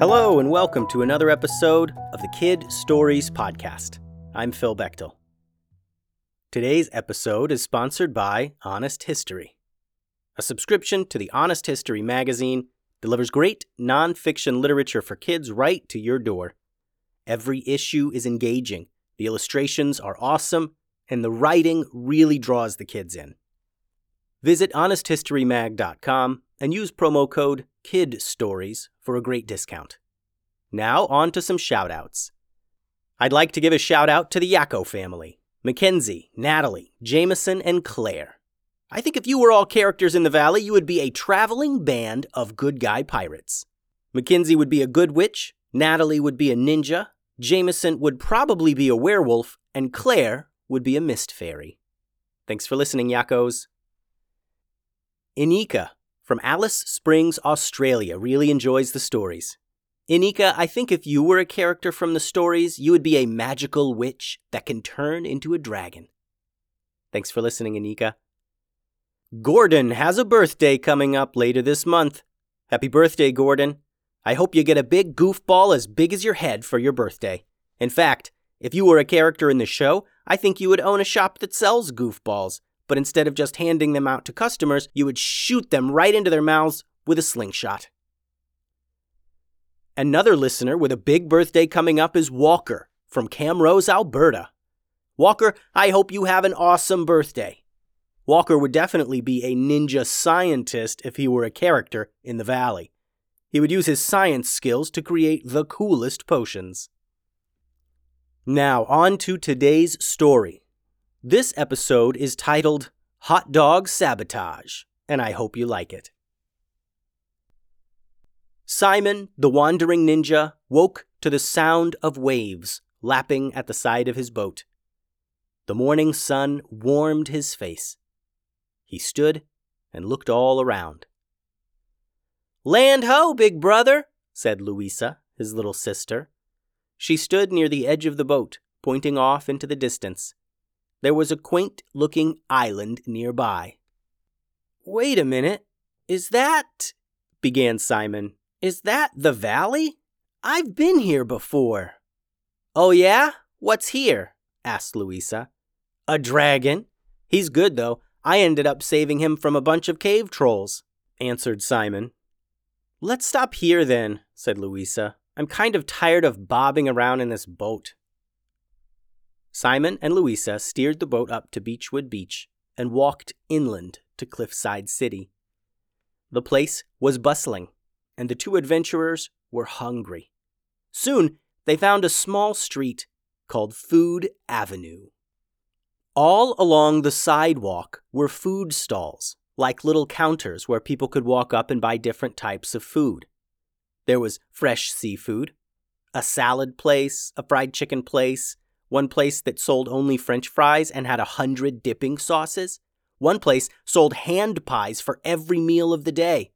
Hello and welcome to another episode of the Kid Stories Podcast. I'm Phil Bechtel. Today's episode is sponsored by Honest History. A subscription to the Honest History magazine delivers great nonfiction literature for kids right to your door. Every issue is engaging, the illustrations are awesome, and the writing really draws the kids in. Visit honesthistorymag.com and use promo code KIDSTORIES for a great discount. Now on to some shout-outs. I'd like to give a shout-out to the Yacko family, Mackenzie, Natalie, Jameson, and Claire. I think if you were all characters in the valley, you would be a traveling band of good guy pirates. Mackenzie would be a good witch, Natalie would be a ninja, Jameson would probably be a werewolf, and Claire would be a mist fairy. Thanks for listening, Yackos. Inika from Alice Springs, Australia really enjoys the stories. Inika, I think if you were a character from the stories, you would be a magical witch that can turn into a dragon. Thanks for listening, Inika. Gordon has a birthday coming up later this month. Happy birthday, Gordon. I hope you get a big goofball as big as your head for your birthday. In fact, if you were a character in the show, I think you would own a shop that sells goofballs. But instead of just handing them out to customers, you would shoot them right into their mouths with a slingshot. Another listener with a big birthday coming up is Walker from Camrose, Alberta. Walker, I hope you have an awesome birthday. Walker would definitely be a ninja scientist if he were a character in the valley. He would use his science skills to create the coolest potions. Now, on to today's story. This episode is titled Hot Dog Sabotage, and I hope you like it. Simon, the wandering ninja, woke to the sound of waves lapping at the side of his boat. The morning sun warmed his face. He stood and looked all around. "Land ho, big brother," said Louisa, his little sister. She stood near the edge of the boat, pointing off into the distance. There was a quaint-looking island nearby. "Wait a minute. Is that..." began Simon. "Is that the valley? I've been here before." "Oh, yeah? What's here?" asked Louisa. "A dragon. He's good, though. I ended up saving him from a bunch of cave trolls," answered Simon. "Let's stop here, then," said Louisa. "I'm kind of tired of bobbing around in this boat." Simon and Louisa steered the boat up to Beechwood Beach and walked inland to Cliffside City. The place was bustling, and the two adventurers were hungry. Soon, they found a small street called Food Avenue. All along the sidewalk were food stalls, like little counters where people could walk up and buy different types of food. There was fresh seafood, a salad place, a fried chicken place, one place that sold only French fries and had 100 dipping sauces. One place sold hand pies for every meal of the day.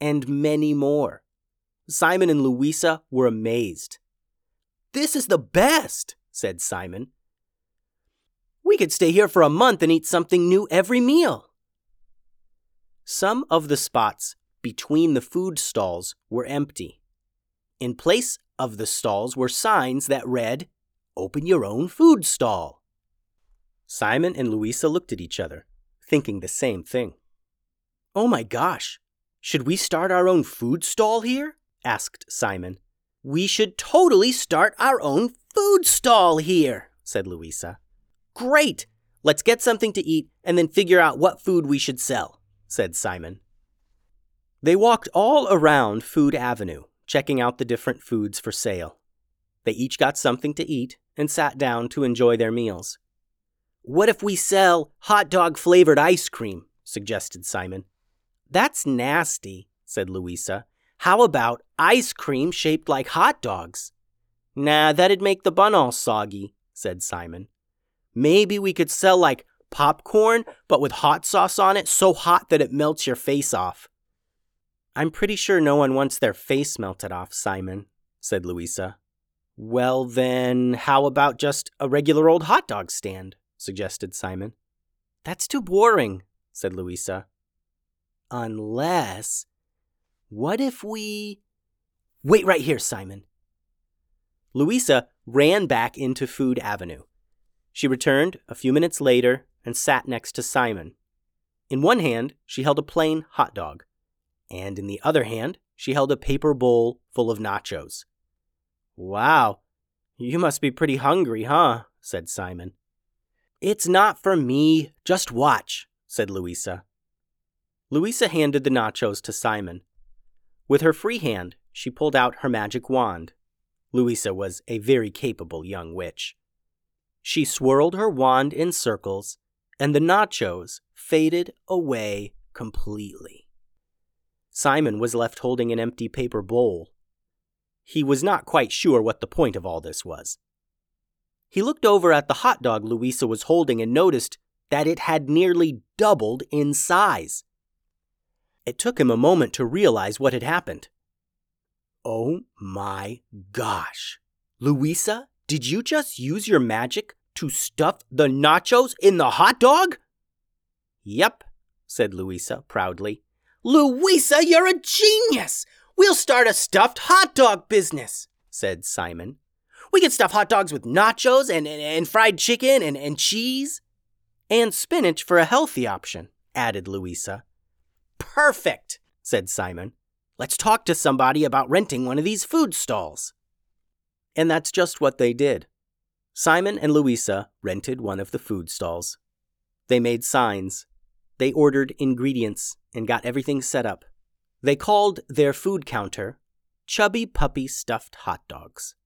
And many more. Simon and Louisa were amazed. "This is the best," said Simon. We could stay here for a month and eat something new every meal. Some of the spots between the food stalls were empty. In place of the stalls were signs that read, "Open your own food stall." Simon and Louisa looked at each other, thinking the same thing. "Oh my gosh, should we start our own food stall here?" asked Simon. "We should totally start our own food stall here," said Louisa. "Great! Let's get something to eat and then figure out what food we should sell," said Simon. They walked all around Food Avenue, checking out the different foods for sale. They each got something to eat and sat down to enjoy their meals. "What if we sell hot dog-flavored ice cream?" suggested Simon. "That's nasty," said Louisa. "How about ice cream shaped like hot dogs?" "Nah, that'd make the bun all soggy," said Simon. "Maybe we could sell like popcorn, but with hot sauce on it so hot that it melts your face off." "I'm pretty sure no one wants their face melted off, Simon," said Louisa. "Well then, how about just a regular old hot dog stand?" suggested Simon. "That's too boring," said Louisa. "Unless, what if we... Wait right here, Simon." Louisa ran back into Food Avenue. She returned a few minutes later and sat next to Simon. In one hand, she held a plain hot dog, and in the other hand, she held a paper bowl full of nachos. "Wow, you must be pretty hungry, huh?" said Simon. "It's not for me, just watch," said Louisa. Louisa handed the nachos to Simon. With her free hand, she pulled out her magic wand. Louisa was a very capable young witch. She swirled her wand in circles, and the nachos faded away completely. Simon was left holding an empty paper bowl. He was not quite sure what the point of all this was. He looked over at the hot dog Louisa was holding and noticed that it had nearly doubled in size. It took him a moment to realize what had happened. "Oh my gosh, Louisa? Did you just use your magic to stuff the nachos in the hot dog?" "Yep," said Louisa proudly. "Louisa, you're a genius! We'll start a stuffed hot dog business," said Simon. "We can stuff hot dogs with nachos and fried chicken and cheese." "And spinach for a healthy option," added Louisa. "Perfect," said Simon. "Let's talk to somebody about renting one of these food stalls." And that's just what they did. Simon and Louisa rented one of the food stalls. They made signs. They ordered ingredients and got everything set up. They called their food counter Chubby Puppy Stuffed Hot Dogs.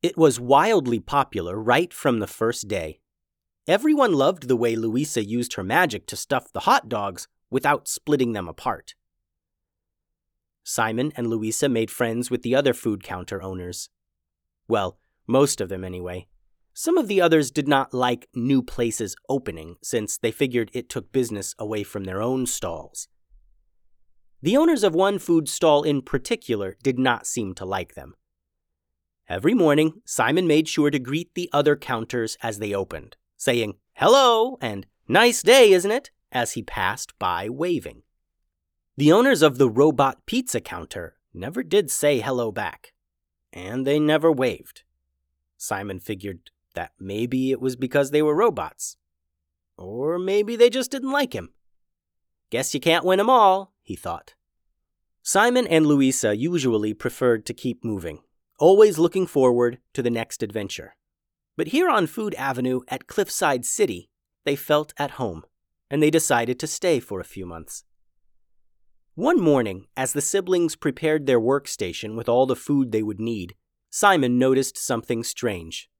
It was wildly popular right from the first day. Everyone loved the way Louisa used her magic to stuff the hot dogs without splitting them apart. Simon and Louisa made friends with the other food counter owners. Well, most of them anyway. Some of the others did not like new places opening, since they figured it took business away from their own stalls. The owners of one food stall in particular did not seem to like them. Every morning, Simon made sure to greet the other counters as they opened, saying, "Hello," and "Nice day, isn't it?" as he passed by waving. The owners of the robot pizza counter never did say hello back. And they never waved. Simon figured that maybe it was because they were robots. Or maybe they just didn't like him. "Guess you can't win 'em all," he thought. Simon and Louisa usually preferred to keep moving, always looking forward to the next adventure. But here on Food Avenue at Cliffside City, they felt at home, and they decided to stay for a few months. One morning, as the siblings prepared their workstation with all the food they would need, Simon noticed something strange.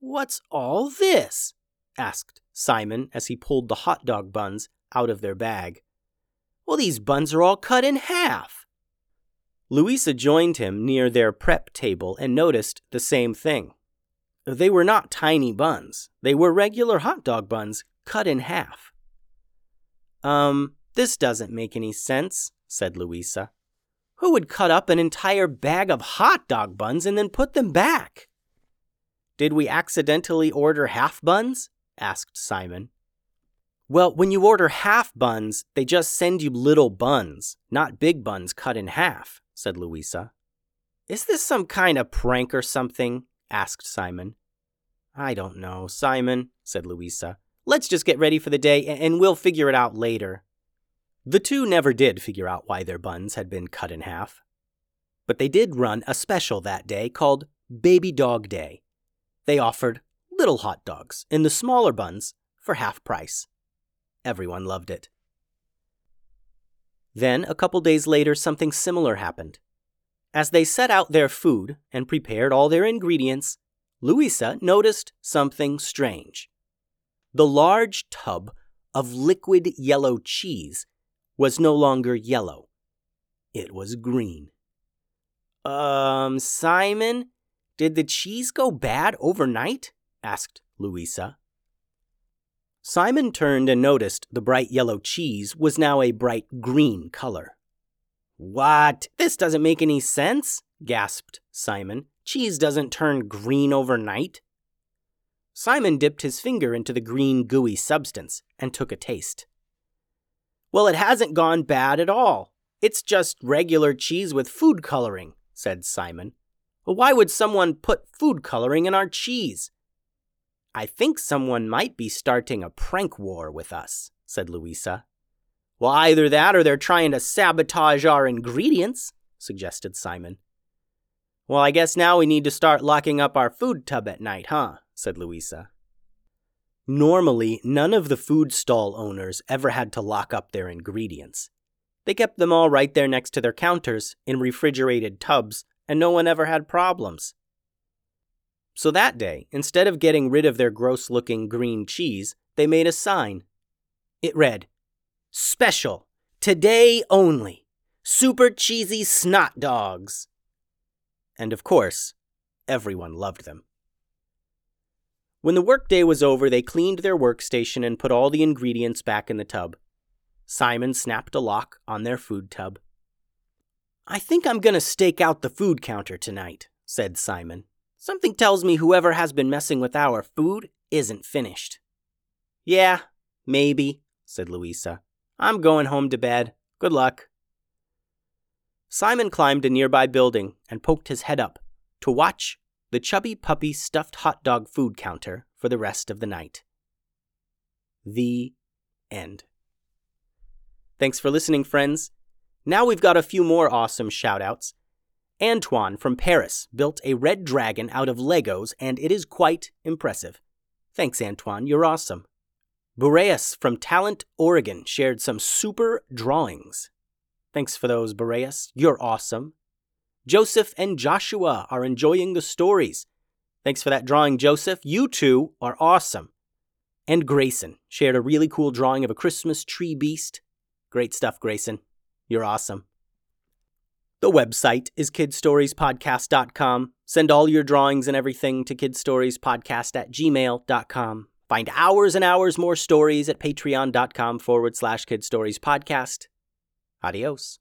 "What's all this?" asked Simon as he pulled the hot dog buns out of their bag. "Well, these buns are all cut in half." Louisa joined him near their prep table and noticed the same thing. They were not tiny buns. They were regular hot dog buns cut in half. "This doesn't make any sense," said Louisa. "Who would cut up an entire bag of hot dog buns and then put them back?" "Did we accidentally order half buns?" asked Simon. Well, when you order half buns, they just send you little buns, not big buns cut in half, said Louisa. Is this some kind of prank or something? Asked Simon. I don't know, Simon, said Louisa. Let's just get ready for the day and we'll figure it out later. The two never did figure out why their buns had been cut in half. But they did run a special that day called Baby Dog Day. They offered little hot dogs in the smaller buns for half price. Everyone loved it. Then, a couple days later, something similar happened. As they set out their food and prepared all their ingredients, Louisa noticed something strange. The large tub of liquid yellow cheese was no longer yellow. It was green. Simon, did the cheese go bad overnight? Asked Louisa. Simon turned and noticed the bright yellow cheese was now a bright green color. What? This doesn't make any sense, gasped Simon. Cheese doesn't turn green overnight. Simon dipped his finger into the green gooey substance and took a taste. Well, it hasn't gone bad at all. It's just regular cheese with food coloring, said Simon. Why would someone put food coloring in our cheese? I think someone might be starting a prank war with us, said Louisa. Well, either that or they're trying to sabotage our ingredients, suggested Simon. Well, I guess now we need to start locking up our food tub at night, huh? Said Louisa. Normally, none of the food stall owners ever had to lock up their ingredients. They kept them all right there next to their counters in refrigerated tubs, and no one ever had problems. So that day, instead of getting rid of their gross-looking green cheese, they made a sign. It read, Special, today only, super cheesy snot dogs. And of course, everyone loved them. When the workday was over, they cleaned their workstation and put all the ingredients back in the tub. Simon snapped a lock on their food tub. I think I'm going to stake out the food counter tonight, said Simon. Something tells me whoever has been messing with our food isn't finished. Yeah, maybe, said Louisa. I'm going home to bed. Good luck. Simon climbed a nearby building and poked his head up to watch the Chubby Puppy Stuffed Hot Dog food counter for the rest of the night. The end. Thanks for listening, friends. Now we've got a few more awesome shout-outs. Antoine from Paris built a red dragon out of Legos, and it is quite impressive. Thanks, Antoine. You're awesome. Boreas from Talent, Oregon shared some super drawings. Thanks for those, Boreas. You're awesome. Joseph and Joshua are enjoying the stories. Thanks for that drawing, Joseph. You two are awesome. And Grayson shared a really cool drawing of a Christmas tree beast. Great stuff, Grayson. You're awesome. The website is kidstoriespodcast.com. Send all your drawings and everything to kidstoriespodcast@gmail.com. Find hours and hours more stories at patreon.com/kidstoriespodcast. Adios.